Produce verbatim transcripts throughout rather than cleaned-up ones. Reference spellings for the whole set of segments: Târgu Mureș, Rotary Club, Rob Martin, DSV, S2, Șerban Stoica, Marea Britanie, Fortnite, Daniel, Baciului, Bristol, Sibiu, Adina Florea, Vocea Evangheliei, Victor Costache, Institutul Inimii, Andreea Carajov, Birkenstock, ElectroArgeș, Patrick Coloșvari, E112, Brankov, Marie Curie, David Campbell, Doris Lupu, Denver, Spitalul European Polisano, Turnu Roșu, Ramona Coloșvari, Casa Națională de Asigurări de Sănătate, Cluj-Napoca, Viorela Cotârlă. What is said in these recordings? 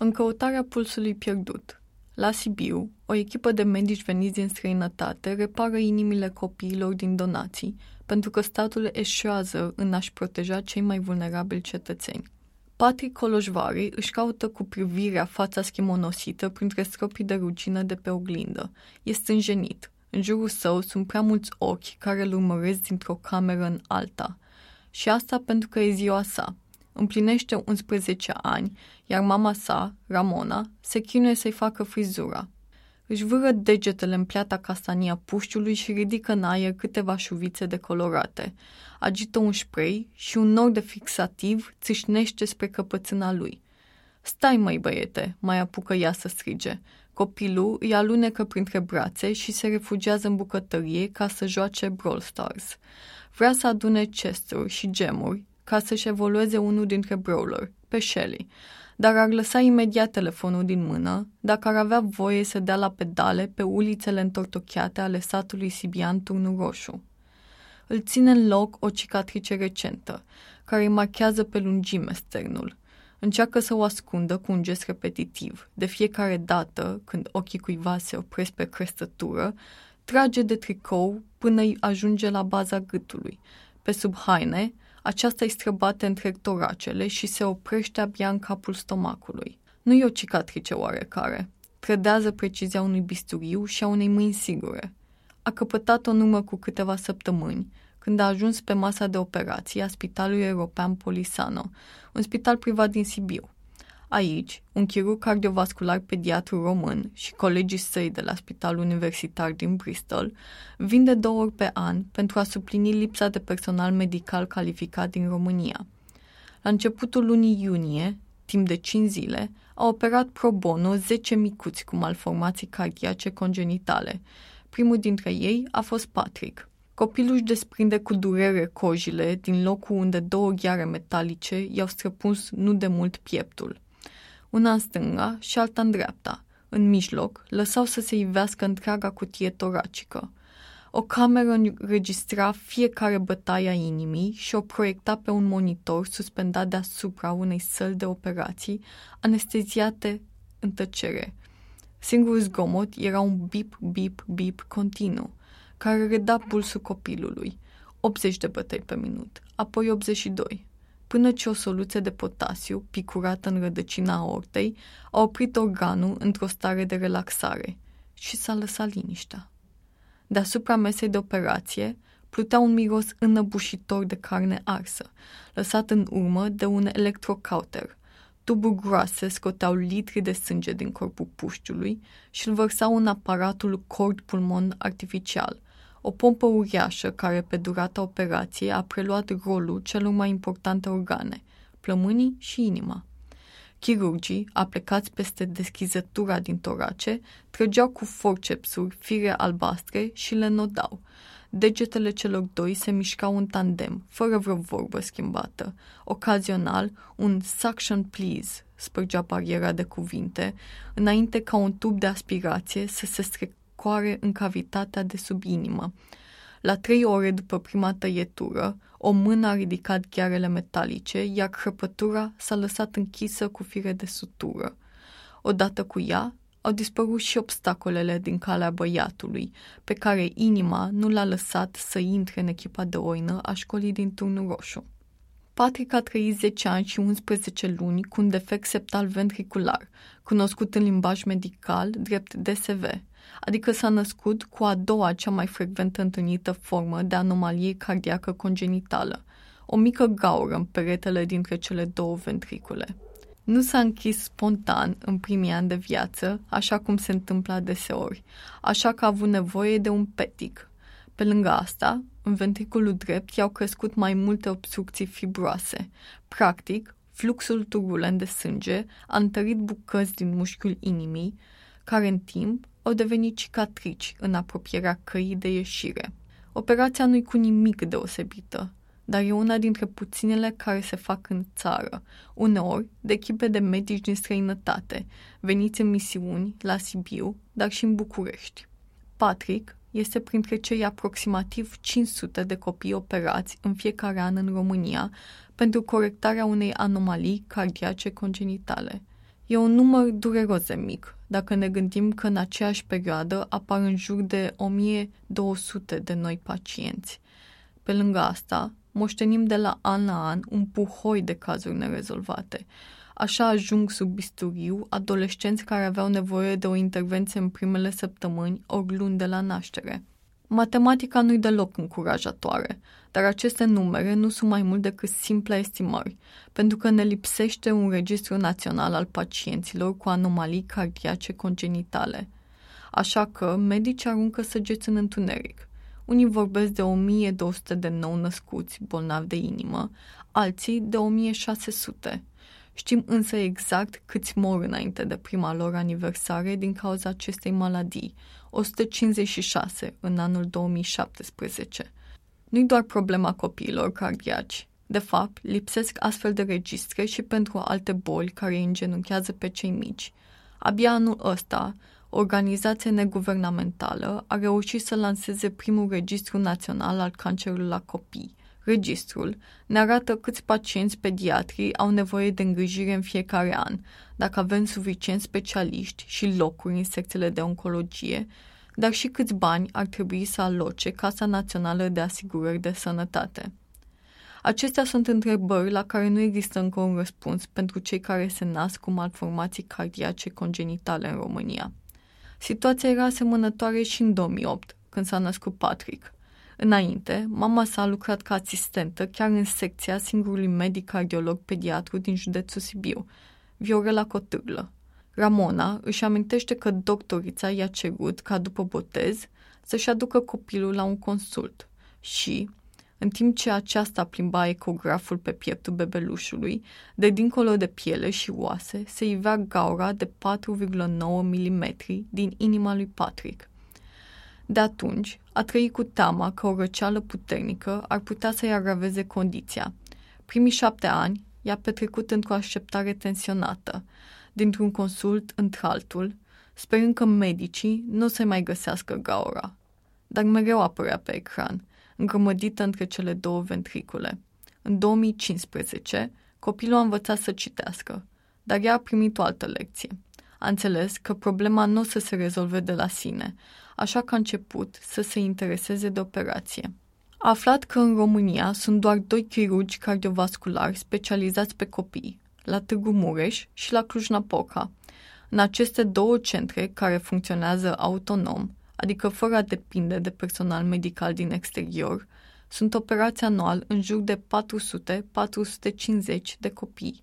În căutarea pulsului pierdut. La Sibiu, o echipă de medici veniți din străinătate repară inimile copiilor din donații, pentru că statul eșuează în a-și proteja cei mai vulnerabili cetățeni. Patrick Coloșvari își caută cu privirea fața schimonosită printre stropii de rugină de pe oglindă. E stânjenit. În jurul său sunt prea mulți ochi care îl urmăresc dintr-o cameră în alta. Și asta pentru că e ziua sa. Împlinește unsprezece ani, iar mama sa, Ramona, se chinuie să-i facă frizura. Își vâră degetele în pleata castania puștiului și ridică în aer câteva șuvițe decolorate. Agită un spray și un nor de fixativ țâșnește spre căpățâna lui. "Stai, măi, băiete!" mai apucă ea să strige. Copilul îi alunecă printre brațe și se refugiază în bucătărie ca să joace Brawl Stars. Vrea să adune chesturi și gemuri ca să-și evolueze unul dintre brawler, pe Shelley, dar ar lăsa imediat telefonul din mână dacă ar avea voie să dea la pedale pe ulițele întortocheate ale satului sibian Turnu Roșu. Îl ține în loc o cicatrice recentă, care îi marchează pe lungime sternul. Încearcă să o ascundă cu un gest repetitiv. De fiecare dată, când ochii cuiva se opresc pe crestătură, trage de tricou până îi ajunge la baza gâtului. Pe sub haine, aceasta îi străbate întreg toracele și se oprește abia în capul stomacului. Nu e o cicatrice oarecare. Trădează precizia unui bisturiu și a unei mâini sigure. A căpătat o numă cu câteva săptămâni, când a ajuns pe masa de operații a Spitalului European Polisano, un spital privat din Sibiu. Aici, un chirurg cardiovascular pediatru român și colegii săi de la Spitalul Universitar din Bristol vin de două ori pe an pentru a suplini lipsa de personal medical calificat din România. La începutul lunii iunie, timp de cinci zile, a operat pro bono zece micuți cu malformații cardiace congenitale. Primul dintre ei a fost Patrick. Copilul își desprinde cu durere cojile din locul unde două gheare metalice i-au străpuns nu de mult pieptul. Una în stânga și alta în dreapta. În mijloc lăsau să se ivească întreaga cutie toracică. O cameră înregistra fiecare bătaie a inimii și o proiecta pe un monitor suspendat deasupra unei săli de operații, anesteziate în tăcere. Singurul zgomot era un bip-bip-bip continuu, care reda pulsul copilului, optzeci de bătăi pe minut, apoi optzeci și doi, până ce o soluție de potasiu, picurată în rădăcina aortei, a oprit organul într-o stare de relaxare și s-a lăsat liniștea. Deasupra mesei de operație plutea un miros înăbușitor de carne arsă, lăsat în urmă de un electrocauter. Tuburi groase scoteau litri de sânge din corpul puștiului și îl vărsau în aparatul cord-pulmon artificial, o pompă uriașă care, pe durata operației, a preluat rolul celor mai importante organe, plămânii și inima. Chirurgii, aplecați peste deschizătura din torace, trăgeau cu forcepsuri fire albastre și le nodau. Degetele celor doi se mișcau în tandem, fără vreo vorbă schimbată. Ocazional, un suction please spărgea bariera de cuvinte, înainte ca un tub de aspirație să se strecoare în cavitatea de sub inimă. La trei ore după prima tăietură, o mână a ridicat ghearele metalice, iar crăpătura s-a lăsat închisă cu fire de sutură. Odată cu ea, au dispărut și obstacolele din calea băiatului, pe care inima nu l-a lăsat să intre în echipa de oină a școlii din Turnu Roșu. Patrick a trăit zece ani și unsprezece luni cu un defect septal ventricular, cunoscut în limbaj medical drept D S V, adică s-a născut cu a doua cea mai frecvent întâlnită formă de anomalie cardiacă congenitală, o mică gaură în peretele dintre cele două ventricule. Nu s-a închis spontan în primii ani de viață, așa cum se întâmplă adeseori, așa că a avut nevoie de un petic. Pe lângă asta, în ventriculul drept i-au crescut mai multe obstrucții fibroase. Practic, fluxul turbulent de sânge a întărit bucăți din mușchiul inimii, care în timp au devenit cicatrici în apropierea căii de ieșire. Operația nu-i cu nimic deosebită, dar e una dintre puținele care se fac în țară, uneori de echipe de medici din străinătate, veniți în misiuni la Sibiu, dar și în București. Patrick este printre cei aproximativ cinci sute de copii operați în fiecare an în România pentru corectarea unei anomalii cardiace congenitale. E un număr dureros de mic, dacă ne gândim că în aceeași perioadă apar în jur de o mie două sute de noi pacienți. Pe lângă asta, moștenim de la an la an un puhoi de cazuri nerezolvate. Așa ajung sub bisturiu adolescenți care aveau nevoie de o intervenție în primele săptămâni ori luni de la naștere. Matematica nu-i deloc încurajatoare, dar aceste numere nu sunt mai mult decât simple estimări, pentru că ne lipsește un registru național al pacienților cu anomalii cardiace congenitale. Așa că medicii aruncă săgeți în întuneric. Unii vorbesc de o mie două sute de nou-născuți bolnavi de inimă, alții de o mie șase sute. Știm însă exact câți mor înainte de prima lor aniversare din cauza acestei maladii, o sută cincizeci și șase în anul două mii șaptesprezece. Nu-i doar problema copiilor cardiaci. De fapt, lipsesc astfel de registre și pentru alte boli care îi îngenunchează pe cei mici. Abia anul ăsta, o organizație neguvernamentală a reușit să lanseze primul registru național al cancerului la copii. Registrul ne arată câți pacienți pediatrii au nevoie de îngrijire în fiecare an, dacă avem suficienți specialiști și locuri în secțiile de oncologie, dar și câți bani ar trebui să aloce Casa Națională de Asigurări de Sănătate. Acestea sunt întrebări la care nu există încă un răspuns pentru cei care se nasc cu malformații cardiace congenitale în România. Situația era asemănătoare și în două mii opt, când s-a născut Patrick. Înainte, mama sa a lucrat ca asistentă chiar în secția singurului medic cardiolog pediatru din județul Sibiu, Viorela Cotârlă. Ramona își amintește că doctorița i-a cerut ca după botez să-și aducă copilul la un consult și, în timp ce aceasta plimba ecograful pe pieptul bebelușului, de dincolo de piele și oase se ivea gaura de patru virgulă nouă milimetri din inima lui Patrick. De atunci, a trăit cu teama că o răceală puternică ar putea să-i agraveze condiția. Primii șapte ani i-a petrecut într-o așteptare tensionată, dintr-un consult într-altul, sperând că medicii nu o să-i mai găsească gaura. Dar mereu apărea pe ecran, îngrămădită între cele două ventricule. În două mii cincisprezece, copilul a învățat să citească, dar ea a primit o altă lecție. A înțeles că problema nu o să se rezolve de la sine, așa că a început să se intereseze de operație. A aflat că în România sunt doar doi chirurgi cardiovasculari specializați pe copii, la Târgu Mureș și la Cluj-Napoca. În aceste două centre, care funcționează autonom, adică fără a depinde de personal medical din exterior, sunt operați anual în jur de patru sute - patru sute cincizeci de copii.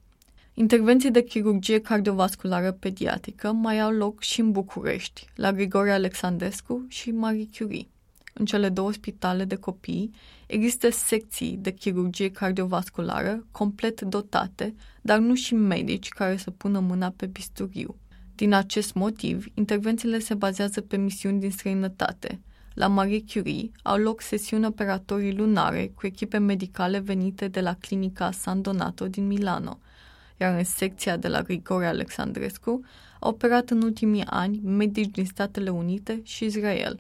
Intervenții de chirurgie cardiovasculară pediatrică mai au loc și în București, la Grigore Alexandescu și Marie Curie. În cele două spitale de copii există secții de chirurgie cardiovasculară complet dotate, dar nu și medici care să pună mâna pe bisturiu. Din acest motiv, intervențiile se bazează pe misiuni din străinătate. La Marie Curie au loc sesiuni operatorii lunare cu echipe medicale venite de la Clinica San Donato din Milano, iar în secția de la Grigore Alexandrescu a operat în ultimii ani medici din Statele Unite și Israel.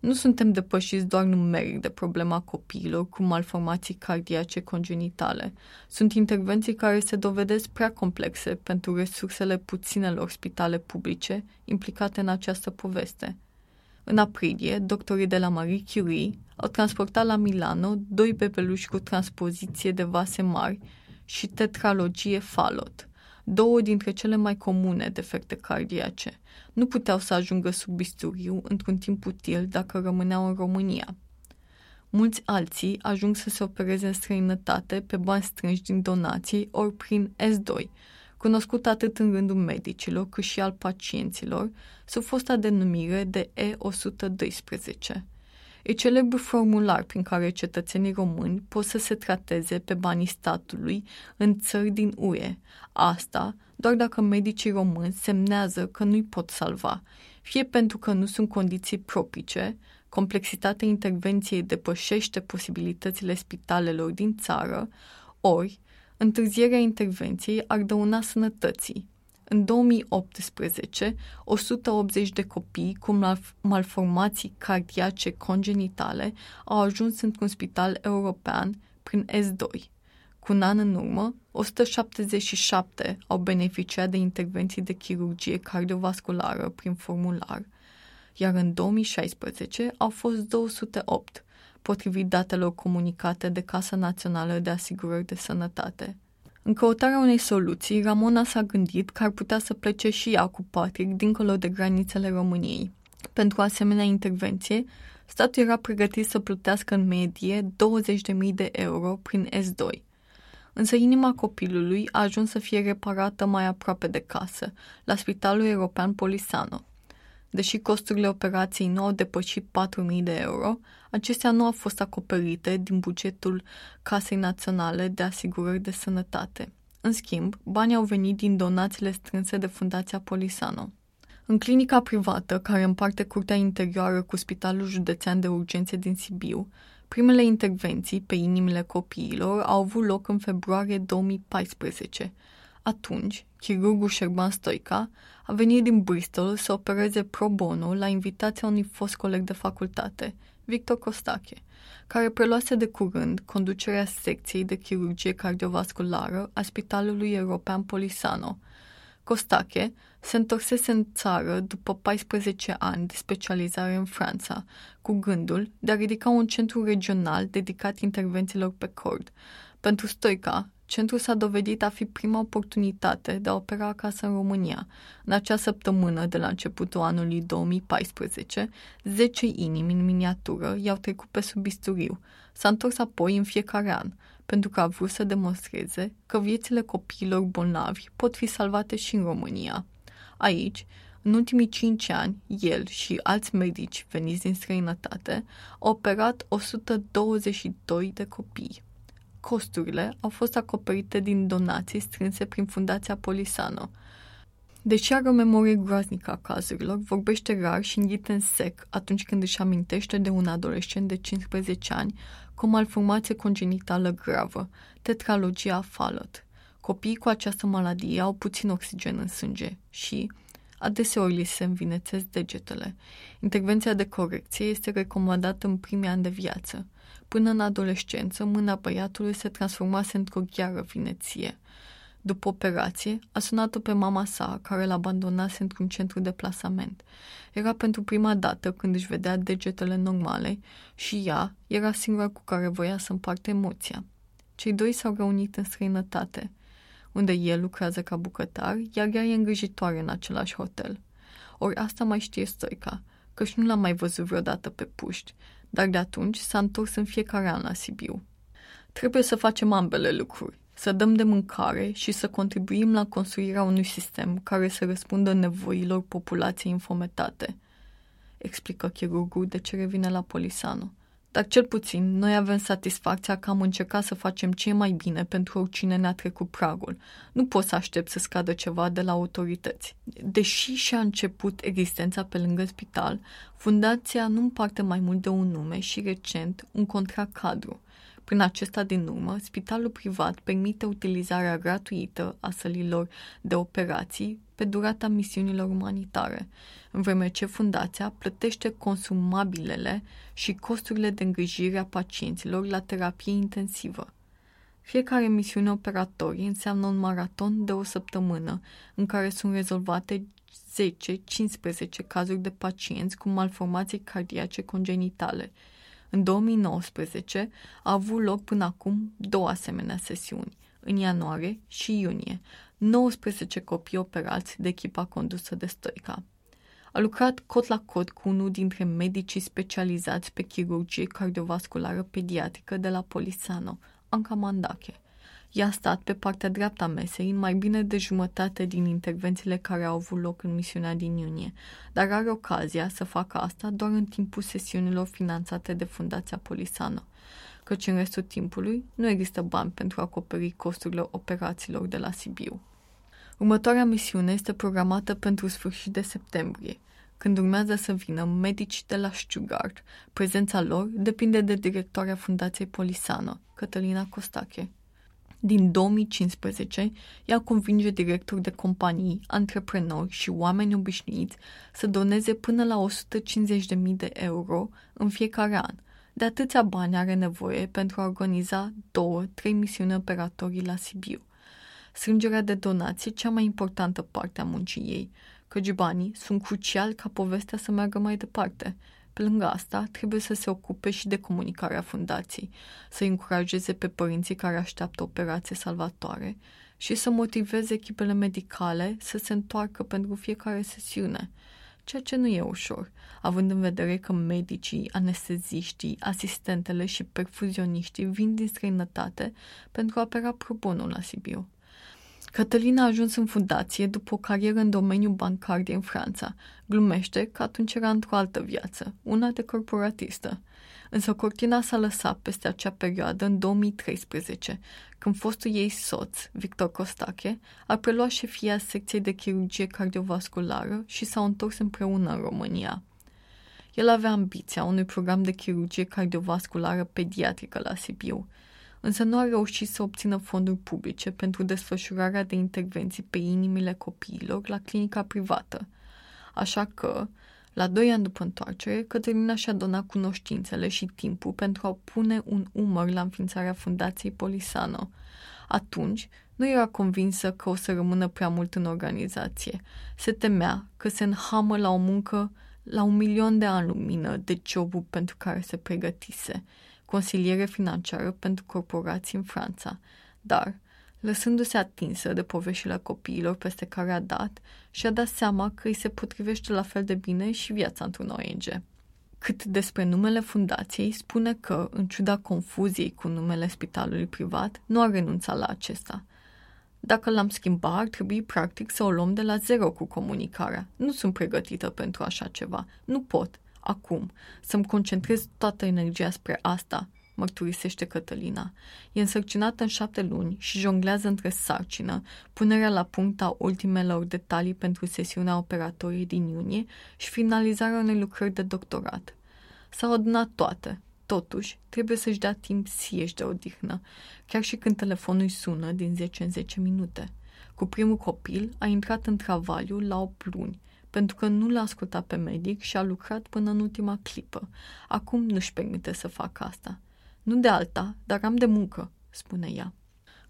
Nu suntem depășiți doar numeric de problema copiilor cu malformații cardiace congenitale. Sunt intervenții care se dovedesc prea complexe pentru resursele puținelor spitale publice implicate în această poveste. În aprilie, doctorii de la Marie Curie au transportat la Milano doi bebeluși cu transpoziție de vase mari și tetralogie Fallot, două dintre cele mai comune defecte cardiace. Nu puteau să ajungă sub bisturiu într-un timp util dacă rămâneau în România. Mulți alții ajung să se opereze în străinătate pe bani strânși din donații ori prin S doi, cunoscut atât în rândul medicilor cât și al pacienților, sub fosta denumire de E o sută doisprezece. E celebru formular prin care cetățenii români pot să se trateze pe banii statului în țări din U E. Asta doar dacă medicii români semnează că nu-i pot salva, fie pentru că nu sunt condiții propice, complexitatea intervenției depășește posibilitățile spitalelor din țară, ori întârzierea intervenției ar dăuna sănătății. În două mii optsprezece, o sută optzeci de copii cu malformații cardiace congenitale au ajuns într-un spital european prin S doi, Cu un an în urmă, o sută șaptezeci și șapte au beneficiat de intervenții de chirurgie cardiovasculară prin formular, iar în două mii șaisprezece au fost două sute opt, potrivit datelor comunicate de Casa Națională de Asigurări de Sănătate. În căutarea unei soluții, Ramona s-a gândit că ar putea să plece și ea cu Patrick dincolo de granițele României. Pentru asemenea intervenție, statul era pregătit să plătească în medie douăzeci de mii de euro prin S doi. Însă inima copilului a ajuns să fie reparată mai aproape de casă, la Spitalul European Polisano. Deși costurile operației nu au depășit patru mii de euro, acestea nu au fost acoperite din bugetul Casei Naționale de Asigurări de Sănătate. În schimb, banii au venit din donațiile strânse de Fundația Polisano. În clinica privată, care împarte curtea interioară cu Spitalul Județean de Urgențe din Sibiu, primele intervenții pe inimile copiilor au avut loc în februarie două mii paisprezece. Atunci, chirurgul Șerban Stoica a venit din Bristol să opereze pro bono la invitația unui fost coleg de facultate, Victor Costache, care preluase de curând conducerea secției de chirurgie cardiovasculară a Spitalului European Polisano. Costache se întorsese în țară după paisprezece ani de specializare în Franța, cu gândul de a ridica un centru regional dedicat intervențiilor pe cord. Pentru Stoica, centrul s-a dovedit a fi prima oportunitate de a opera acasă în România. În acea săptămână, de la începutul anului două mii paisprezece, zece inimi în miniatură i-au trecut pe sub bisturiu. S-a întors apoi în fiecare an, pentru că a vrut să demonstreze că viețile copiilor bolnavi pot fi salvate și în România. Aici, în ultimii cinci ani, el și alți medici veniți din străinătate au operat o sută douăzeci și doi de copii. Costurile au fost acoperite din donații strânse prin Fundația Polisano. Deși are o memorie groaznică a cazurilor, vorbește rar și înghite în sec atunci când își amintește de un adolescent de cincisprezece ani cu o malformație congenitală gravă, tetralogia Fallot. Copiii cu această maladie au puțin oxigen în sânge și adeseori li se învinețesc degetele. Intervenția de corecție este recomandată în primii ani de viață. Până în adolescență, mâna băiatului se transformase într-o gheară vineție. După operație, a sunat-o pe mama sa, care l-a abandonase într-un centru de plasament. Era pentru prima dată când își vedea degetele normale și ea era singura cu care voia să împartă emoția. Cei doi s-au reunit în străinătate, unde el lucrează ca bucătar, iar ea e îngrijitoare în același hotel. Ori asta mai știe Stoica, căci nu l-a mai văzut vreodată pe puști, dar de atunci s-a întors în fiecare an la Sibiu. Trebuie să facem ambele lucruri, să dăm de mâncare și să contribuim la construirea unui sistem care să răspundă nevoilor populației infometate, explică chirurgul de ce revine la Polisano. Dar cel puțin noi avem satisfacția că am încercat să facem ce e mai bine pentru oricine ne-a trecut pragul. Nu pot să aștept să scadă ceva de la autorități. Deși și-a început existența pe lângă spital, fundația nu împarte mai mult de un nume și recent un contract cadru. Prin acesta din urmă, spitalul privat permite utilizarea gratuită a sălilor de operații pe durata misiunilor umanitare, în vreme ce fundația plătește consumabilele și costurile de îngrijire a pacienților la terapie intensivă. Fiecare misiune operatorie înseamnă un maraton de o săptămână, în care sunt rezolvate zece-cincisprezece cazuri de pacienți cu malformații cardiace congenitale. În două mii nouăsprezece a avut loc până acum două asemenea sesiuni, în ianuarie și iunie, nouăsprezece copii operați de echipa condusă de Stoica. A lucrat cot la cot cu unul dintre medicii specializați pe chirurgie cardiovasculară pediatrică de la Polisano, Anca Mandache. Ea a stat pe partea dreaptă a mesei în mai bine de jumătate din intervențiile care au avut loc în misiunea din iunie, dar are ocazia să facă asta doar în timpul sesiunilor finanțate de Fundația Polisano, căci în restul timpului nu există bani pentru a acoperi costurile operațiilor de la Sibiu. Următoarea misiune este programată pentru sfârșit de septembrie, când urmează să vină medici de la Stuttgart. Prezența lor depinde de directoarea Fundației Polisano, Cătălina Costache. Din două mii cincisprezece, ea convinge directori de companii, antreprenori și oameni obișnuiți să doneze până la o sută cincizeci de mii de euro în fiecare an, de atâția bani are nevoie pentru a organiza două, trei misiuni operatorii la Sibiu. Strângerea de donații e cea mai importantă parte a muncii ei, căci banii sunt cruciali ca povestea să meargă mai departe. Pe lângă asta, trebuie să se ocupe și de comunicarea fundației, să încurajeze pe părinții care așteaptă operație salvatoare și să motiveze echipele medicale să se întoarcă pentru fiecare sesiune, ceea ce nu e ușor, având în vedere că medicii, anesteziștii, asistentele și perfuzioniștii vin din străinătate pentru a opera pro bono la Sibiu. Cătălina a ajuns în fundație după o carieră în domeniul bancar din Franța. Glumește că atunci era într-o altă viață, una de corporatistă. Însă cortina s-a lăsat peste acea perioadă în două mii treisprezece, când fostul ei soț, Victor Costache, a preluat șefia secției de chirurgie cardiovasculară și s-au întors împreună în România. El avea ambiția unui program de chirurgie cardiovasculară pediatrică la Sibiu, însă nu a reușit să obțină fonduri publice pentru desfășurarea de intervenții pe inimile copiilor la clinica privată. Așa că, la doi ani după întoarcere, Cătălina și-a donat cunoștințele și timpul pentru a pune un umăr la înființarea Fundației Polisano. Atunci, nu era convinsă că o să rămână prea mult în organizație. Se temea că se înhamă la o muncă la un milion de ani lumină de jobul pentru care se pregătise, consiliere financiară pentru corporații în Franța, dar, lăsându-se atinsă de poveștile copiilor peste care a dat, și-a dat seama că îi se potrivește la fel de bine și viața într-un O N G. Cât despre numele fundației, spune că, în ciuda confuziei cu numele spitalului privat, nu a renunțat la acesta. Dacă l-am schimbat, ar trebui practic să o luăm de la zero cu comunicarea. Nu sunt pregătită pentru așa ceva. Nu pot. Acum, să-mi concentrez toată energia spre asta, mărturisește Cătălina. E însărcinată în șapte luni și jonglează între sarcină, punerea la punct a ultimelor detalii pentru sesiunea operatorii din iunie și finalizarea unei lucrări de doctorat. S-au adunat toate. Totuși, trebuie să-și dea timp sieși de odihnă, chiar și când telefonul îi sună din zece în zece minute. Cu primul copil, a intrat în travaliu la opt luni, pentru că nu l-a ascultat pe medic și a lucrat până în ultima clipă. Acum nu-și permite să facă asta. Nu de alta, dar am de muncă, spune ea.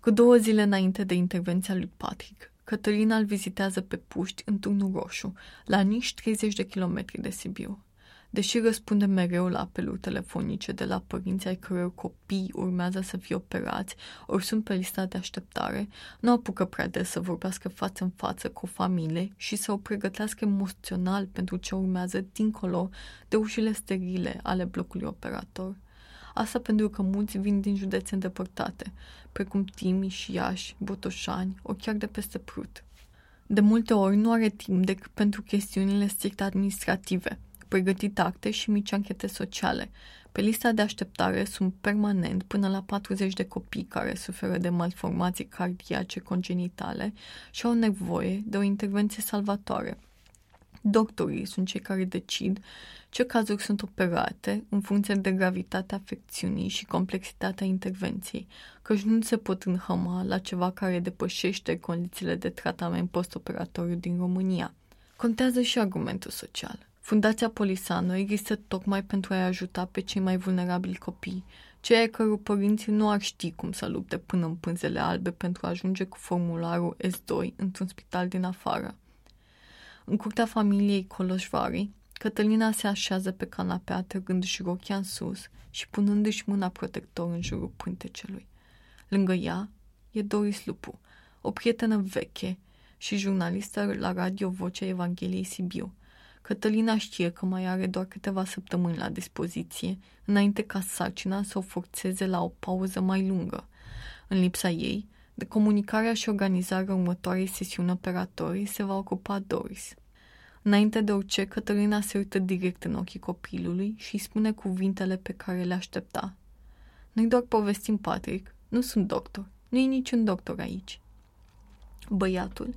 Cu două zile înainte de intervenția lui Patrick, Cătălina îl vizitează pe puști în Turnu Roșu, la nici treizeci de kilometri de Sibiu. Deși răspunde mereu la apeluri telefonice de la părinții ai căror copii urmează să fie operați ori sunt pe lista de așteptare, nu apucă prea des să vorbească față în față cu o familie și să o pregătească emoțional pentru ce urmează dincolo de ușile sterile ale blocului operator. Asta pentru că mulți vin din județe îndepărtate, precum Timiș, Iași, Botoșani, ori chiar de peste Prut. De multe ori nu are timp decât pentru chestiunile strict administrative, pregătit acte și mici anchete sociale. Pe lista de așteptare sunt permanent până la patruzeci de copii care suferă de malformații cardiace congenitale și au nevoie de o intervenție salvatoare. Doctorii sunt cei care decid ce cazuri sunt operate în funcție de gravitatea afecțiunii și complexitatea intervenției, căci nu se pot înhăma la ceva care depășește condițiile de tratament postoperatoriu din România. Contează și argumentul social. Fundația Polisano există tocmai pentru a-i ajuta pe cei mai vulnerabili copii, cei ai căror părinții nu ar ști cum să lupte până în pânzele albe pentru a ajunge cu formularul S doi într-un spital din afară. În curtea familiei Coloșvari, Cătălina se așează pe canapea trăgându-și rochia în sus și punându-și mâna protector în jurul pântecelui. Lângă ea e Doris Lupu, o prietenă veche și jurnalistă la radio Vocea Evangheliei Sibiu. Cătălina știe că mai are doar câteva săptămâni la dispoziție, înainte ca sarcina să o forțeze la o pauză mai lungă. În lipsa ei, de comunicarea și organizarea următoarei sesiuni operatorii se va ocupa Doris. Înainte de orice, Cătălina se uită direct în ochii copilului și îi spune cuvintele pe care le aștepta. "Noi doar povestim, Patrick. Nu sunt doctor. Nu e niciun doctor aici." Băiatul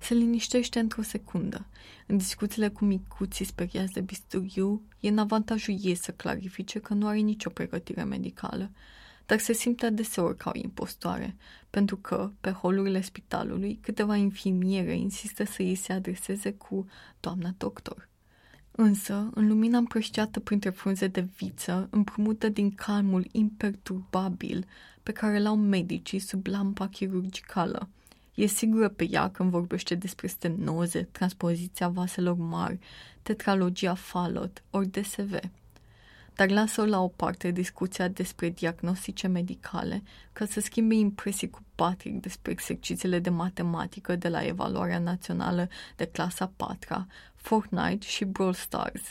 se liniștește într-o secundă. În discuțiile cu micuții speriați de bisturiu, e în avantajul ei să clarifice că nu are nicio pregătire medicală, dar se simte adeseori ca o impostoare, pentru că, pe holurile spitalului, câteva infirmiere insistă să îi se adreseze cu doamna doctor. Însă, în lumina împrășteată printre frunze de viță, împrumută din calmul imperturbabil pe care l-au medicii sub lampa chirurgicală, e sigură pe ea când vorbește despre stenoze, transpoziția vaselor mari, tetralogia Fallot, ori D S V. Dar lasă-o la o parte discuția despre diagnostice medicale, ca să schimbe impresii cu Patrick despre exercițiile de matematică de la evaluarea națională de clasa a patra, Fortnite și Brawl Stars.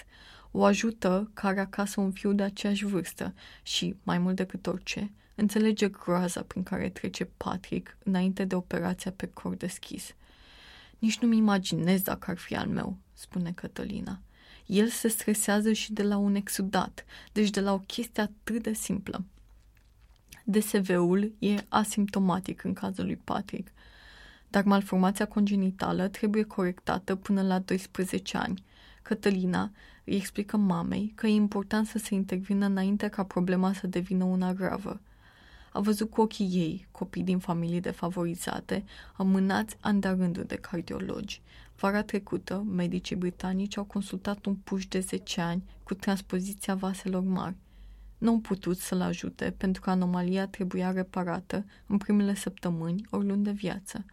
O ajută că are acasă un fiu de aceeași vârstă și, mai mult decât orice, înțelege groaza prin care trece Patrick înainte de operația pe cor deschis. "Nici nu-mi imaginez dacă ar fi al meu," spune Cătălina. "El se stresează și de la un exudat, deci de la o chestie atât de simplă." D S V-ul e asimptomatic în cazul lui Patrick, dar malformația congenitală trebuie corectată până la doisprezece ani. Cătălina îi explică mamei că e important să se intervină înainte ca problema să devină una gravă. A văzut cu ochii ei copii din familii defavorizate, amânați ani de-a rândul de cardiologi. Vara trecută, medicii britanici au consultat un puș de zece ani cu transpoziția vaselor mari. Nu au putut să-l ajute pentru că anomalia trebuia reparată în primele săptămâni ori luni de viață.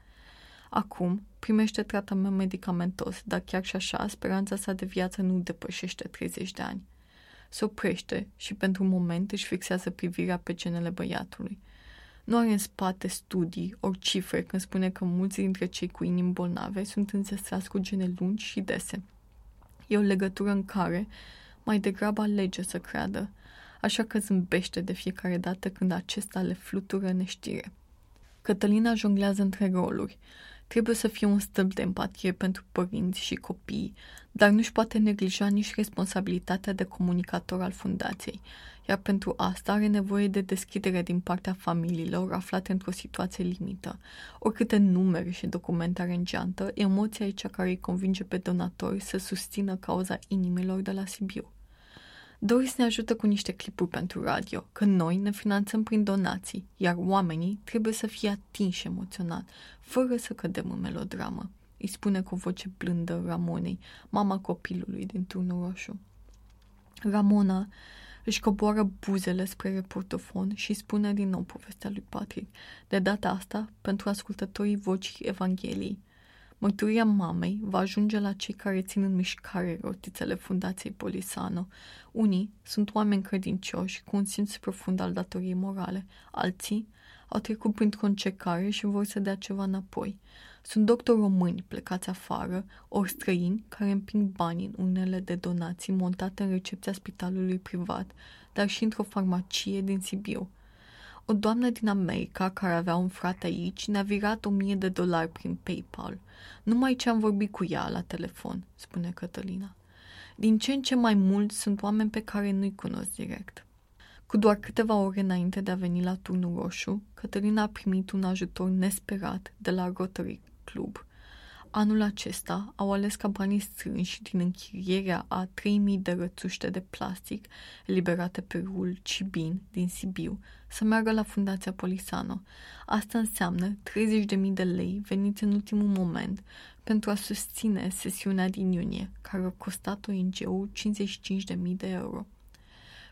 Acum primește tratament medicamentos, dar chiar și așa speranța sa de viață nu depășește treizeci de ani. Se oprește și pentru un moment își fixează privirea pe genele băiatului. Nu are în spate studii ori cifre când spune că mulți dintre cei cu inimi bolnave sunt înzestrați cu gene lungi și dese. E o legătură în care mai degrabă alege să creadă, așa că zâmbește de fiecare dată când acesta le flutură neștire. Cătălina jonglează între roluri. Trebuie să fie un stâlp de empatie pentru părinți și copii, dar nu-și poate neglija nici responsabilitatea de comunicator al fundației, iar pentru asta are nevoie de deschidere din partea familiilor aflate într-o situație limită. Oricâte numere și documente are în geantă, emoția e cea care îi convinge pe donatori să susțină cauza inimilor de la Sibiu. Doris ne ajută cu niște clipuri pentru radio, că noi ne finanțăm prin donații, iar oamenii trebuie să fie atinși emoțional, fără să cădem în melodramă, îi spune cu o voce blândă Ramonei, mama copilului din Turnu Roșu. Ramona își coboară buzele spre reportofon și spune din nou povestea lui Patrick, de data asta pentru ascultătorii vocii Evangheliei. Mărturia mamei va ajunge la cei care țin în mișcare rotițele Fundației Polisano. Unii sunt oameni credincioși cu un simț profund al datoriei morale, alții au trecut printr-o încecare și vor să dea ceva înapoi. Sunt doctori români plecați afară, ori străini care împing banii în unele de donații montate în recepția spitalului privat, dar și într-o farmacie din Sibiu. O doamnă din America, care avea un frate aici, ne-a virat o mie de dolari prin PayPal. Numai ce am vorbit cu ea la telefon, spune Cătălina. Din ce în ce mai mulți sunt oameni pe care nu-i cunosc direct. Cu doar câteva ore înainte de a veni la Turnu Roșu, Cătălina a primit un ajutor nesperat de la Rotary Club. Anul acesta au ales campanii strânși din închirierea a trei mii de rățuște de plastic eliberate pe râul Cibin din Sibiu să meargă la Fundația Polisano. Asta înseamnă treizeci de mii de lei veniți în ultimul moment pentru a susține sesiunea din iunie, care a costat O N G-ul cincizeci și cinci de mii de euro.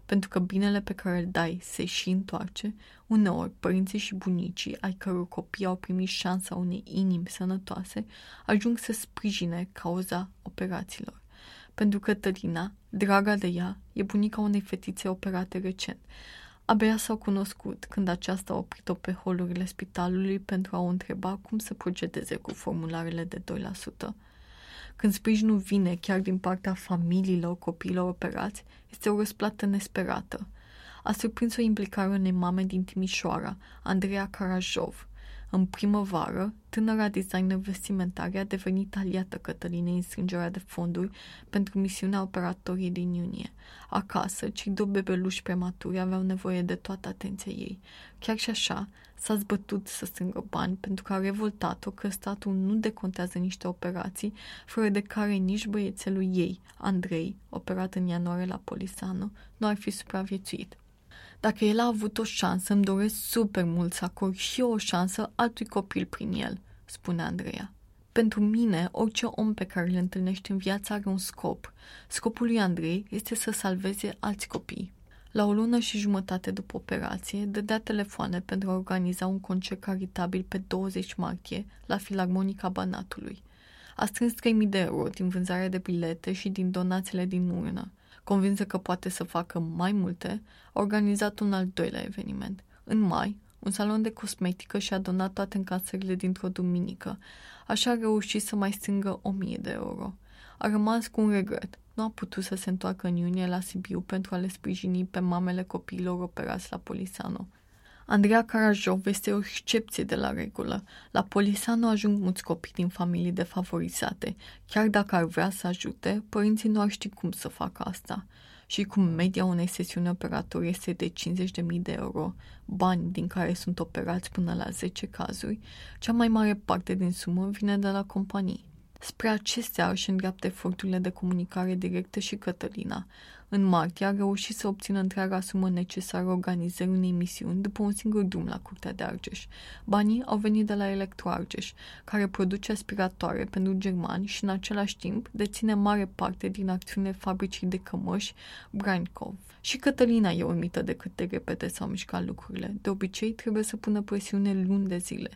Pentru că binele pe care îl dai se și întoarce, uneori părinții și bunicii ai căror copii au primit șansa unei inimi sănătoase ajung să sprijine cauza operațiilor. Pentru că Cătălina, draga de ea, e bunica unei fetițe operate recent. Abia s-au cunoscut când aceasta a oprit-o pe holurile spitalului pentru a o întreba cum să procedeze cu formularele de doi la sută. Când sprijinul vine chiar din partea familiilor copiilor operați, este o răsplată nesperată. A surprins o implicare unei mame din Timișoara, Andreea Carajov. În primăvară, tânăra designer vestimentară a devenit aliată Cătălinei în strângerea de fonduri pentru misiunea operatorie din iunie. Acasă, cei doi bebeluși prematuri aveau nevoie de toată atenția ei. Chiar și așa, s-a zbătut să strângă bani pentru că a revoltat-o că statul nu decontează niște operații fără de care nici băiețelul ei, Andrei, operat în ianuarie la Polisano, nu ar fi supraviețuit. Dacă el a avut o șansă, îmi doresc super mult să acord și eu o șansă altui copil prin el, spune Andreea. Pentru mine, orice om pe care îl întâlnești în viață are un scop. Scopul lui Andrei este să salveze alți copii. La o lună și jumătate după operație, dădea telefoane pentru a organiza un concert caritabil pe douăzeci martie la Filarmonica Banatului. A strâns trei mii de euro din vânzarea de bilete și din donațiile din urnă. Convinsă că poate să facă mai multe, a organizat un al doilea eveniment. În mai, un salon de cosmetică și-a donat toate încasările dintr-o duminică. Așa a reușit să mai strângă o mie de euro. A rămas cu un regret. Nu a putut să se întoarcă în iunie la Sibiu pentru a le sprijini pe mamele copiilor operați la Polisano. Andreea Carajov este o excepție de la regulă. La Polisano ajung mulți copii din familii defavorizate. Chiar dacă ar vrea să ajute, părinții nu ar ști cum să facă asta. Și cum media unei sesiuni operatorii este de cincizeci de mii de euro, bani din care sunt operați până la zece cazuri, cea mai mare parte din sumă vine de la companii. Spre acestea își îndreaptă eforturile de comunicare directă și Cătălina. În martie a reușit să obțină întreaga sumă necesară organizării unei emisiuni după un singur drum la Curtea de Argeș. Banii au venit de la Electroargeș, care produce aspiratoare pentru germani și în același timp deține mare parte din acțiune fabricii de cămăși Brankov. Și Cătălina e uimită de cât de repede s-au mișcat lucrurile. De obicei trebuie să pună presiune luni de zile.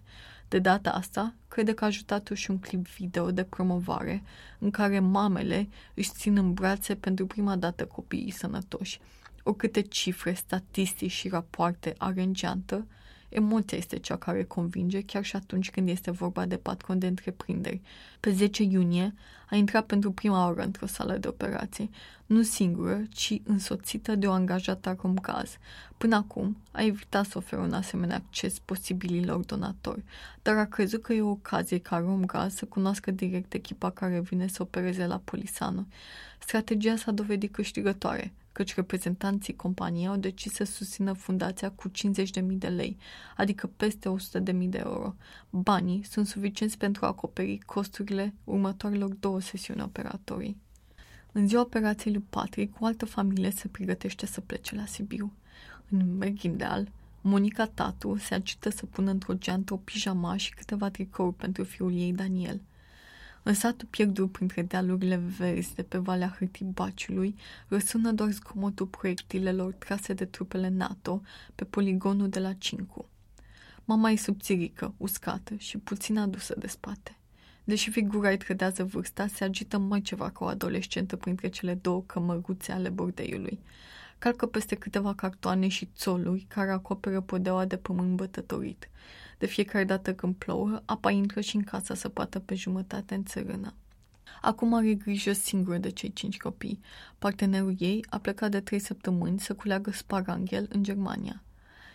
De data asta, crede că a ajutat-o și un clip video de promovare în care mamele își țin în brațe pentru prima dată copiii sănătoși. Oricâte cifre, statistici și rapoarte are în geantă, emoția este cea care convinge chiar și atunci când este vorba de patron de întreprinderi. Pe zece iunie a intrat pentru prima oară într-o sală de operație, nu singură, ci însoțită de o angajată a RomGaz. Până acum a evitat să ofere un asemenea acces posibililor donatori, dar a crezut că e o ocazie ca RomGaz să cunoască direct echipa care vine să opereze la Polisano. Strategia s-a dovedit câștigătoare, căci reprezentanții companiei au decis să susțină fundația cu cincizeci de mii de lei, adică peste o sută de mii de euro. Banii sunt suficienți pentru a acoperi costurile următoarelor două sesiuni operatorii. În ziua operației lui Patrick, o altă familie se pregătește să plece la Sibiu. În Merghindeal, Monica Tatu se agită să pună într-o geantă o pijama și câteva tricouri pentru fiul ei, Daniel. În satul pierdut printre dealurile verzi de pe Valea Hârtii Baciului, răsună doar zgomotul proiectilelor trase de trupele NATO pe poligonul de la Cincu. Mama e subțirică, uscată și puțin adusă de spate. Deși figura îi trădează vârsta, se agită mai ceva ca o adolescentă printre cele două cămăruțe ale bordeiului. Calcă peste câteva cartoane și țoluri care acoperă podeaua de pământ bătătorit. De fiecare dată când plouă, apa intră și în casa săpată pe jumătate în țărână. Acum are grijă singură de cei cinci copii. Partenerul ei a plecat de trei săptămâni să culeagă sparanghel în Germania.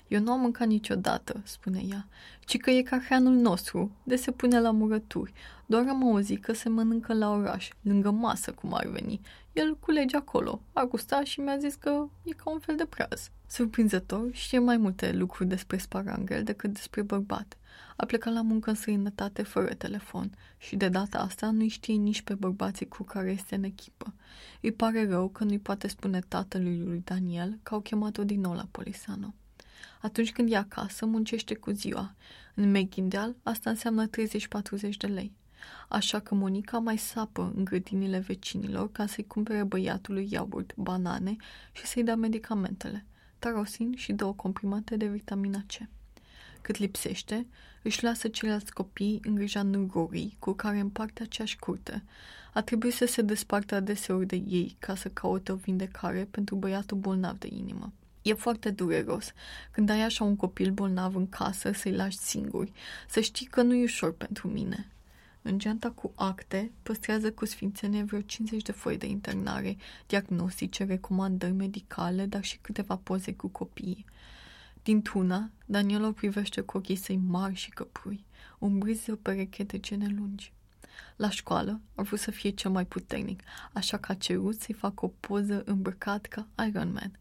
Eu nu am mâncat niciodată, spune ea, ci că e ca hranul nostru, de se pune la murături. Doar am auzit că se mănâncă la oraș, lângă masă, cum ar veni. El culege acolo, a gustat și mi-a zis că e ca un fel de praz. Surprinzător, știe mai multe lucruri despre sparanghel decât despre bărbat. A plecat la muncă în străinătate fără telefon și de data asta nu-i știe nici pe bărbații cu care este în echipă. Îi pare rău că nu-i poate spune tatălui lui Daniel că au chemat-o din nou la Polisano. Atunci când e acasă, muncește cu ziua. În Meghindeal, asta înseamnă treizeci-patruzeci de lei. Așa că Monica mai sapă în grădinile vecinilor ca să-i cumpere băiatului iaurt, banane și să-i dea medicamentele, tarosin și două comprimate de vitamina C. Cât lipsește, își lasă ceilalți copii în grija nurorii cu care împarte aceeași curte. A trebuit să se despartă adeseori de ei ca să caute o vindecare pentru băiatul bolnav de inimă. E foarte dureros când ai așa un copil bolnav în casă să-i lași singuri, să știi că nu e ușor pentru mine. În geanta cu acte păstrează cu sfințenie vreo cincizeci de foi de internare, diagnostice, recomandări medicale, dar și câteva poze cu copiii. Dintr-una, Daniel o privește cu ochii săi mari și căprui, umbriți de o pereche de gene lungi. La școală a vrut să fie cel mai puternic, așa că a cerut să-i facă o poză îmbrăcat ca Iron Man.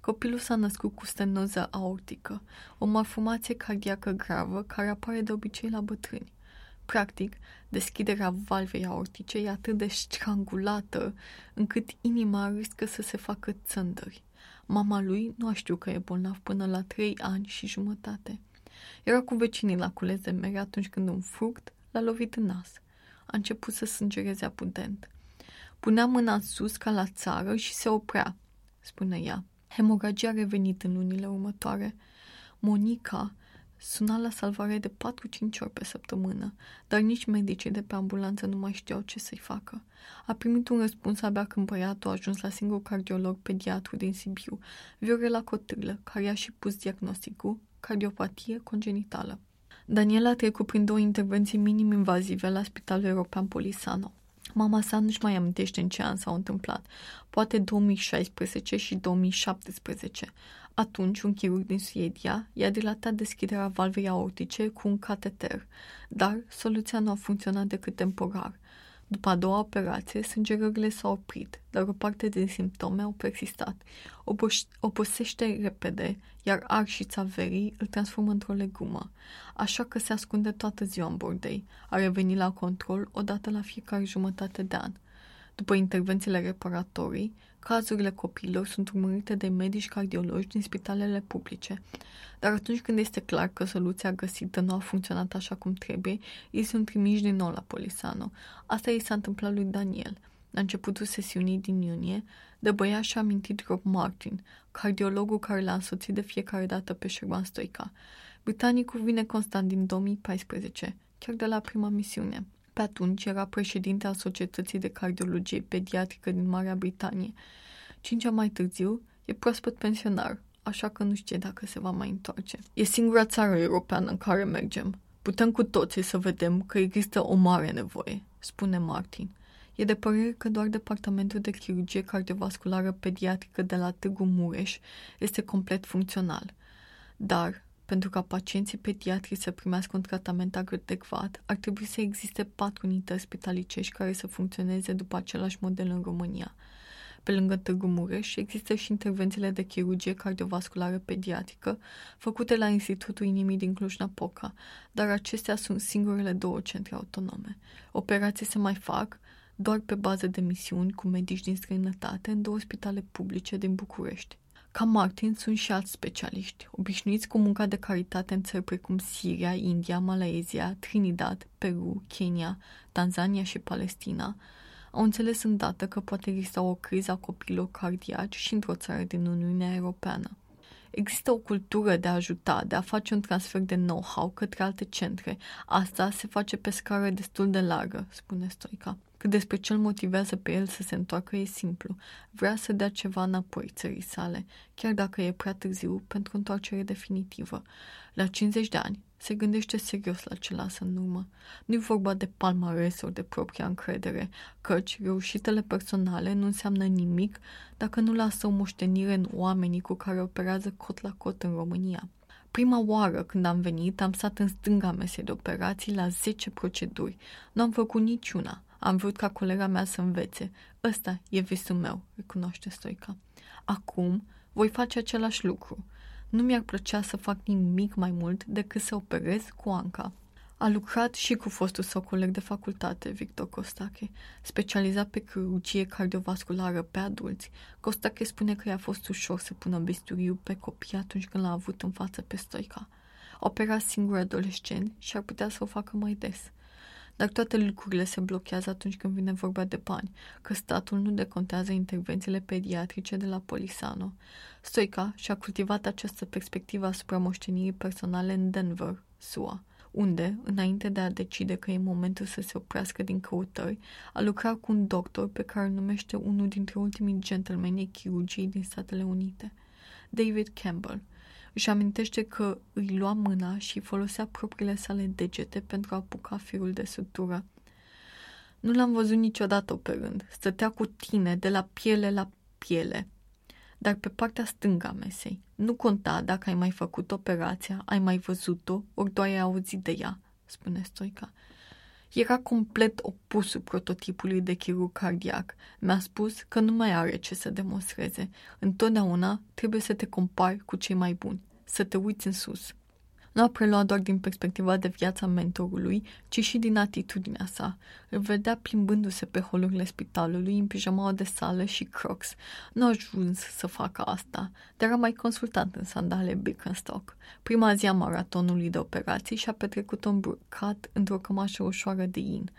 Copilul s-a născut cu stenoză aortică, o malformație cardiacă gravă care apare de obicei la bătrâni. Practic, deschiderea valvei aortice e atât de strangulată încât inima riscă să se facă țândări. Mama lui nu a știut că e bolnav până la trei ani și jumătate. Era cu vecinii la cules de mere atunci când un fruct L-a lovit în nas. A început să sângereze aputent. Punea mâna sus ca la țară și se oprea, spune ea. Hemoragia a revenit în lunile următoare. Monica suna la salvare de patru-cinci ori pe săptămână, dar nici medicii de pe ambulanță nu mai știau ce să-i facă. A primit un răspuns abia când băiatul a ajuns la singurul cardiolog pediatru din Sibiu, Viorela Cotârlă, care i-a și pus diagnosticul cardiopatie congenitală. Daniel a trecut prin două intervenții minim-invazive la Spitalul European Polisano. Mama sa nu-și mai amintește în ce an s-au întâmplat, poate două mii șaisprezece și două mii șaptesprezece. Atunci, un chirurg din Suedia i-a dilatat deschiderea valvei aortice cu un cateter, dar soluția nu a funcționat decât temporar. După a doua operație, sângerările s-au oprit, dar o parte din simptome au persistat. Oboș- obosește repede, iar arșița verii îl transformă într-o legumă, așa că se ascunde toată ziua în bordei. A revenit la control odată la fiecare jumătate de an. După intervențiile reparatorii, cazurile copiilor sunt urmărite de medici cardiologi din spitalele publice. Dar atunci când este clar că soluția găsită nu a funcționat așa cum trebuie, ei sunt trimiși din nou la Polisano. Asta i s-a întâmplat lui Daniel. La începutul sesiunii din iunie, de băiat și-a amintit Rob Martin, cardiologul care l-a însoțit de fiecare dată pe Șerban Stoica. Britanicul vine constant din două mii paisprezece, chiar de la prima misiune. Pe atunci era președinte al Societății de Cardiologie Pediatrică din Marea Britanie. Cinci ani mai târziu, e proaspăt pensionar, așa că nu știe dacă se va mai întoarce. E singura țară europeană în care mergem. Putem cu toții să vedem că există o mare nevoie, spune Martin. E de părere că doar departamentul de chirurgie cardiovasculară pediatrică de la Târgu Mureș este complet funcțional. Dar... pentru ca pacienții pediatri să primească un tratament adecvat, ar trebui să existe patru unități spitalicești care să funcționeze după același model în România. Pe lângă Târgu Mureș există și intervențiile de chirurgie cardiovasculară pediatrică făcute la Institutul Inimii din Cluj-Napoca, dar acestea sunt singurele două centre autonome. Operații se mai fac doar pe bază de misiuni cu medici din străinătate în două spitale publice din București. Ca Martin sunt și alți specialiști, obișnuiți cu munca de caritate în țări precum Siria, India, Malaysia, Trinidad, Peru, Kenya, Tanzania și Palestina. Au înțeles îndată că poate exista o criză a copiilor cardiaci și într-o țară din Uniunea Europeană. Există o cultură de a ajuta, de a face un transfer de know-how către alte centre. Asta se face pe scară destul de largă, spune Stoica. Cât despre ce îl motivează pe el să se întoarcă e simplu. Vrea să dea ceva înapoi țării sale, chiar dacă e prea târziu pentru întoarcere definitivă. La cincizeci de ani se gândește serios la ce lasă în urmă. Nu-i vorba de palmaresuri de propria încredere, căci reușitele personale nu înseamnă nimic dacă nu lasă o moștenire în oamenii cu care operează cot la cot în România. Prima oară când am venit, am stat în stânga mesei de operații la zece proceduri. Nu am făcut niciuna. Am vrut ca colega mea să învețe. Ăsta e visul meu, recunoaște Stoica. Acum voi face același lucru. Nu mi-ar plăcea să fac nimic mai mult decât să operez cu Anca. A lucrat și cu fostul său coleg de facultate, Victor Costache, specializat pe chirurgie cardiovasculară pe adulți. Costache spune că i-a fost ușor să pună bisturiu pe copii atunci când l-a avut în față pe Stoica. Opera singur adolescent și ar putea să o facă mai des. Dar toate lucrurile se blochează atunci când vine vorba de bani, că statul nu decontează intervențiile pediatrice de la Polisano. Stoica și-a cultivat această perspectivă asupra moștenirii personale în Denver, S U A, unde, înainte de a decide că e momentul să se oprească din căutări, a lucrat cu un doctor pe care îl numește unul dintre ultimii gentlemenii chirurgiei din Statele Unite, David Campbell. Își amintește că îi lua mâna și folosea propriile sale degete pentru a apuca firul de sutură. Nu l-am văzut niciodată operând. Stătea cu tine de la piele la piele, dar pe partea stângă a mesei. Nu conta dacă ai mai făcut operația, ai mai văzut-o, ori doar ai auzit de ea, spune Stoica. Era complet opusul prototipului de chirurg cardiac. Mi-a spus că nu mai are ce să demonstreze. Întotdeauna trebuie să te compari cu cei mai buni, să te uiți în sus. nu a preluat doar din perspectiva de viața mentorului, ci și din atitudinea sa. Îl vedea plimbându-se pe holurile spitalului, în pijamaua de sală și crocs. Nu a ajuns să facă asta, dar a mai consultat în sandale Birkenstock. Prima zi a maratonului de operații și-a petrecut-o îmbrăcat într-o cămașă ușoară de in.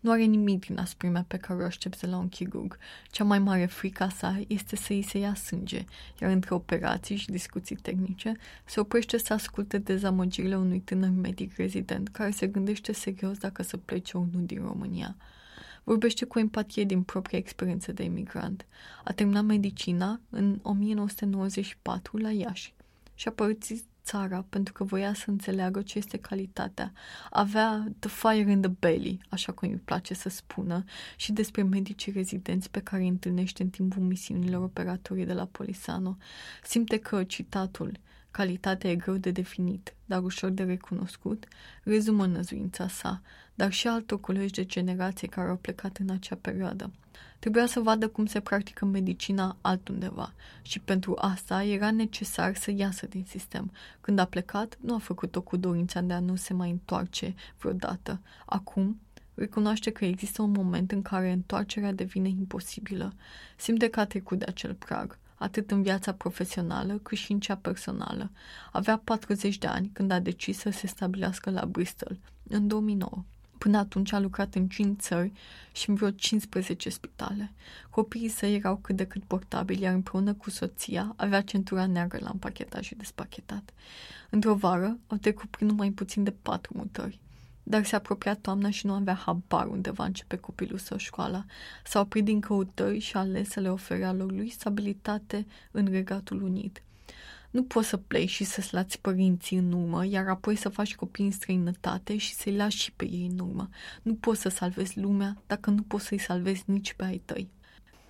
Nu are nimic din asprimea pe care o aștepți la un chirurg. Cea mai mare frica sa este să îi se ia sânge, iar între operații și discuții tehnice se oprește să asculte dezamăgirile unui tânăr medic rezident care se gândește serios dacă să plece unul din România. Vorbește cu empatie din propria experiență de emigrant. A terminat medicina în nouăsprezece nouăzeci și patru la Iași și a părăsit țara pentru că voia să înțeleagă ce este calitatea. Avea the fire in the belly, așa cum îi place să spună, și despre medicii rezidenți pe care îi întâlnește în timpul misiunilor operatorii de la Polisano. Simte că, citatul, calitatea e greu de definit, dar ușor de recunoscut, rezumă năzuința sa, dar și altor colegi de generație care au plecat în acea perioadă. Trebuia să vadă cum se practică medicina altundeva și pentru asta era necesar să iasă din sistem. Când a plecat, nu a făcut-o cu dorința de a nu se mai întoarce vreodată. Acum, recunoaște că există un moment în care întoarcerea devine imposibilă. Simte că a trecut de acel prag, atât în viața profesională cât și în cea personală. Avea patruzeci de ani când a decis să se stabilească la Bristol, în două mii nouă. Până atunci a lucrat în cinci țări și în vreo cincisprezece spitale. Copiii săi erau cât de cât portabili, iar împreună cu soția avea centura neagră la împachetat și despachetat. Într-o vară au trecut prin numai puțin de patru mutări. Dar se apropia toamna și nu avea habar unde va începe copilul său școala. S-a oprit din căutări și a ales să le ofere a lor lui stabilitate în Regatul Unit. Nu poți să pleci și să-ți lați părinții în urmă, iar apoi să faci copii în străinătate și să-i lași și pe ei în urmă. Nu poți să salvezi lumea dacă nu poți să-i salvezi nici pe ai tăi.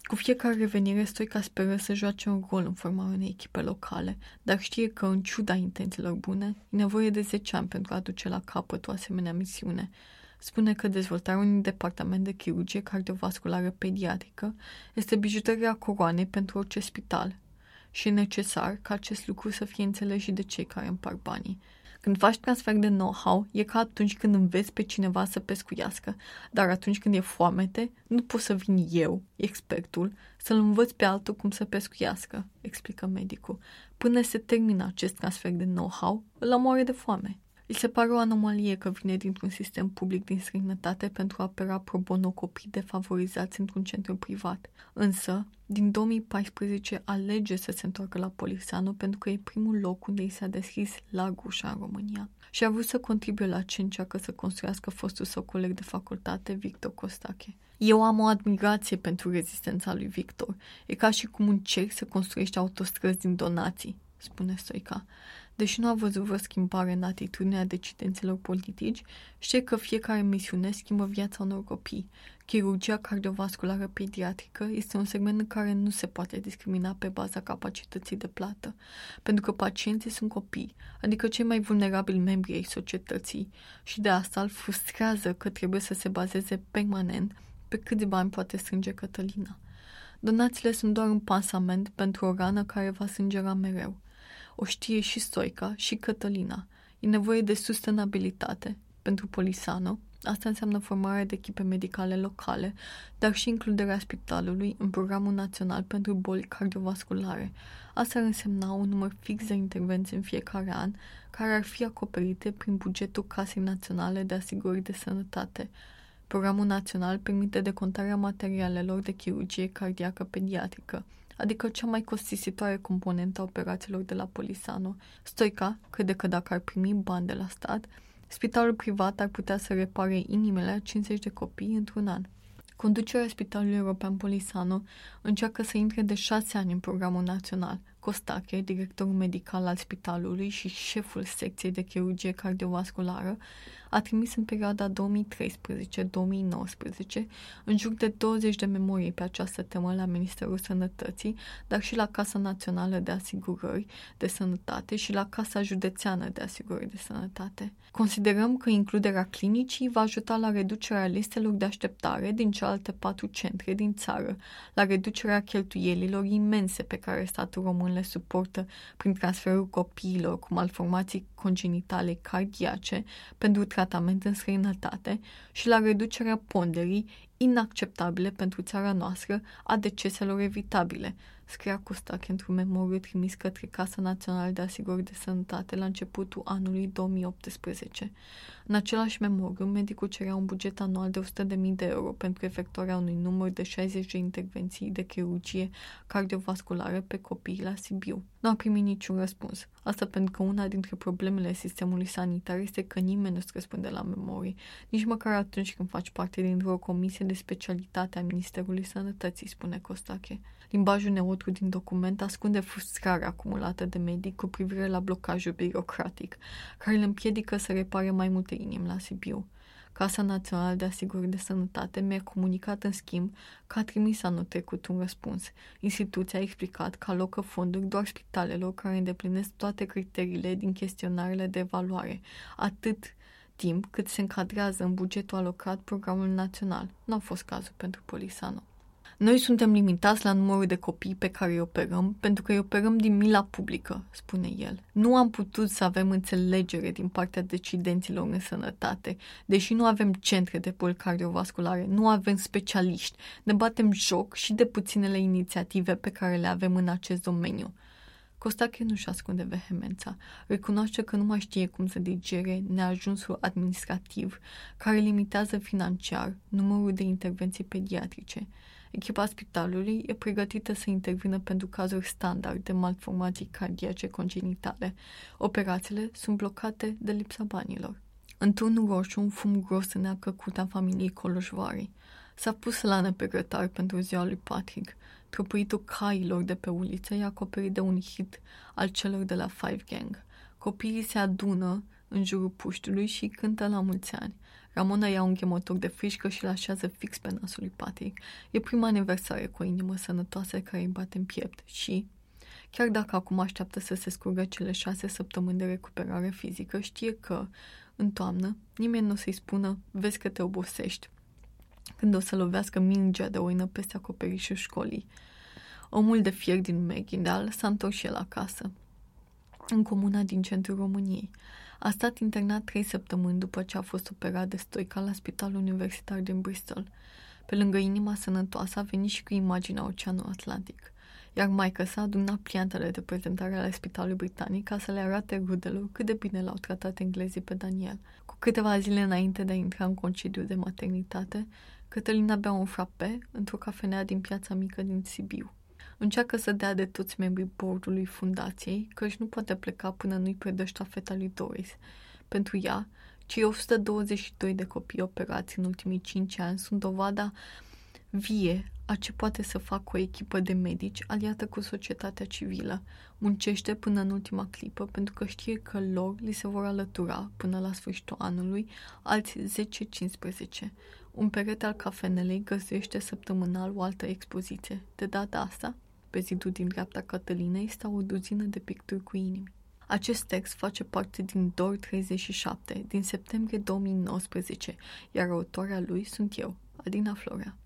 Cu fiecare revenire, Stoica speră să joace un rol în formarea unei echipe locale, dar știe că, în ciuda intențiilor bune, e nevoie de zece ani pentru a duce la capăt o asemenea misiune. Spune că dezvoltarea unui departament de chirurgie cardiovasculară pediatrică este bijuteria coroanei pentru orice spital și e necesar ca acest lucru să fie înțeles și de cei care împart banii. Când faci transfer de know-how, e ca atunci când înveți pe cineva să pescuiască, dar atunci când e foamete, nu pot să vin eu, expertul, să-l învăț pe altul cum să pescuiască, explică medicul. Până se termină acest transfer de know-how, îl omoară de foame. Îi se pare o anomalie că vine dintr-un sistem public din străinătate pentru a opera pro bono copii defavorizați într-un centru privat. Însă, din două mii paisprezece alege să se întoarcă la Polisano pentru că e primul loc unde i s-a deschis larg ușa în România. Și a vrut să contribuie la ce încearcă să construiască fostul său coleg de facultate, Victor Costache. Eu am o admirație pentru rezistența lui Victor. E ca și cum încerci să construiești autostrăzi din donații, spune Stoica. Deși nu a văzut vreo schimbare în atitudinea decidenților politici, știe că fiecare misiune schimbă viața unor copii. Chirurgia cardiovasculară pediatrică este un segment în care nu se poate discrimina pe baza capacității de plată, pentru că pacienții sunt copii, adică cei mai vulnerabili membri ai societății, și de asta îl frustrează că trebuie să se bazeze permanent pe cât de bani poate strânge Cătălina. Donațiile sunt doar un pansament pentru o rană care va sângera mereu. O știe și Stoica și Cătălina. E nevoie de sustenabilitate pentru Polisano. Asta înseamnă formarea de echipe medicale locale, dar și includerea spitalului în programul național pentru boli cardiovasculare. Asta ar însemna un număr fix de intervenții în fiecare an, care ar fi acoperite prin bugetul Casei Naționale de Asigurări de Sănătate. Programul național permite decontarea materialelor de chirurgie cardiacă pediatrică, adică cea mai costisitoare componentă a operațiilor de la Polisano. Stoica crede că dacă ar primi bani de la stat, spitalul privat ar putea să repare inimile a cincizeci de copii într-un an. Conducerea Spitalului European Polisano încearcă să intre de șase ani în programul național. Costache, directorul medical al spitalului și șeful secției de chirurgie cardiovasculară, a trimis în perioada două mii treisprezece două mii nouăsprezece în jur de douăzeci de memorii pe această temă la Ministerul Sănătății, dar și la Casa Națională de Asigurări de Sănătate și la Casa Județeană de Asigurări de Sănătate. Considerăm că includerea clinicii va ajuta la reducerea listelor de așteptare din cealaltă patru centre din țară, la reducerea cheltuielilor imense pe care statul român le suportă prin transferul copiilor cu malformații congenitale cardiace pentru tratament în străinătate și la reducerea ponderii inacceptabile pentru țara noastră a deceselor evitabile, scria Costache într-un memoriu trimis către Casa Națională de Asigurări de Sănătate la începutul anului două mii optsprezece. În același memoriu, medicul cerea un buget anual de o sută de mii de euro pentru efectuarea unui număr de șaizeci de intervenții de chirurgie cardiovasculară pe copiii la Sibiu. Nu a primit niciun răspuns. Asta pentru că una dintre problemele sistemului sanitar este că nimeni nu-ți răspunde la memorii, nici măcar atunci când faci parte dintr-o comisie de specialitate a Ministerului Sănătății, spune Costache. Limbajul neutru din document ascunde frustrarea acumulată de medic cu privire la blocajul birocratic, care îl împiedică să repare mai multe inimi la Sibiu. Casa Națională de Asigurări de Sănătate mi-a comunicat, în schimb, că a trimis anul trecut un răspuns. Instituția a explicat că alocă fonduri doar spitalelor care îndeplinesc toate criteriile din chestionarele de evaluare, atât timp cât se încadrează în bugetul alocat programului național. Nu a fost cazul pentru Polisano. Noi suntem limitați la numărul de copii pe care îi operăm, pentru că îi operăm din mila publică, spune el. Nu am putut să avem înțelegere din partea decidenților în sănătate, deși nu avem centre de boli cardiovasculare, nu avem specialiști, ne batem joc și de puținele inițiative pe care le avem în acest domeniu. Costache nu-și ascunde vehemența, recunoaște că nu mai știe cum să digere neajunsul administrativ, care limitează financiar numărul de intervenții pediatrice. Echipa spitalului e pregătită să intervină pentru cazuri standard de malformații cardiace congenitale. Operațiile sunt blocate de lipsa banilor. În Turnu Roșu, un fum gros înneacă curtea familiei Coloșvari. S-a pus lană pe grătar pentru ziua lui Patrick. Tropuitul cailor de pe uliță e acoperit de un hit al celor de la Five Gang. Copiii se adună în jurul puștiului și cântă la mulți ani. Ramona ia un ghemotor de frișcă și l-așează fix pe nasul lui Patrick. E prima aniversare cu o inimă sănătoasă care îi bate în piept și, chiar dacă acum așteaptă să se scurgă cele șase săptămâni de recuperare fizică, știe că, în toamnă, nimeni nu o să-i spună, vezi că te obosești, când o să lovească mingea de oină peste acoperișul școlii. Omul de fier din Meghidal s-a întors și el acasă, în comuna din centrul României. A stat internat trei săptămâni după ce a fost operat de Stoica la Spitalul Universitar din Bristol. Pe lângă inima sănătoasă a venit și cu imaginea Oceanului Atlantic, iar maică s-a adunat pliantele de prezentare ale Spitalului Britanic ca să le arate rudelor cât de bine l-au tratat englezii pe Daniel. Cu câteva zile înainte de a intra în concediu de maternitate, Cătălina bea un frappé într-o cafenea din piața mică din Sibiu. Încearcă să dea de toți membrii boardului fundației, căci nu poate pleca până nu-i predă ștafeta lui Doris. Pentru ea, cei o sută douăzeci și doi de copii operați în ultimii cinci ani sunt dovada vie a ce poate să facă o echipă de medici aliată cu societatea civilă. Muncește până în ultima clipă pentru că știe că lor li se vor alătura până la sfârșitul anului alți zece cincisprezece. Un perete al cafenelei găzduiește săptămânal o altă expoziție. De data asta, pe zidul din dreapta Cătălinei stau o duzină de picturi cu inimi. Acest text face parte din Dor treizeci și șapte, din septembrie două mii nouăsprezece, iar autoarea lui sunt eu, Adina Florea.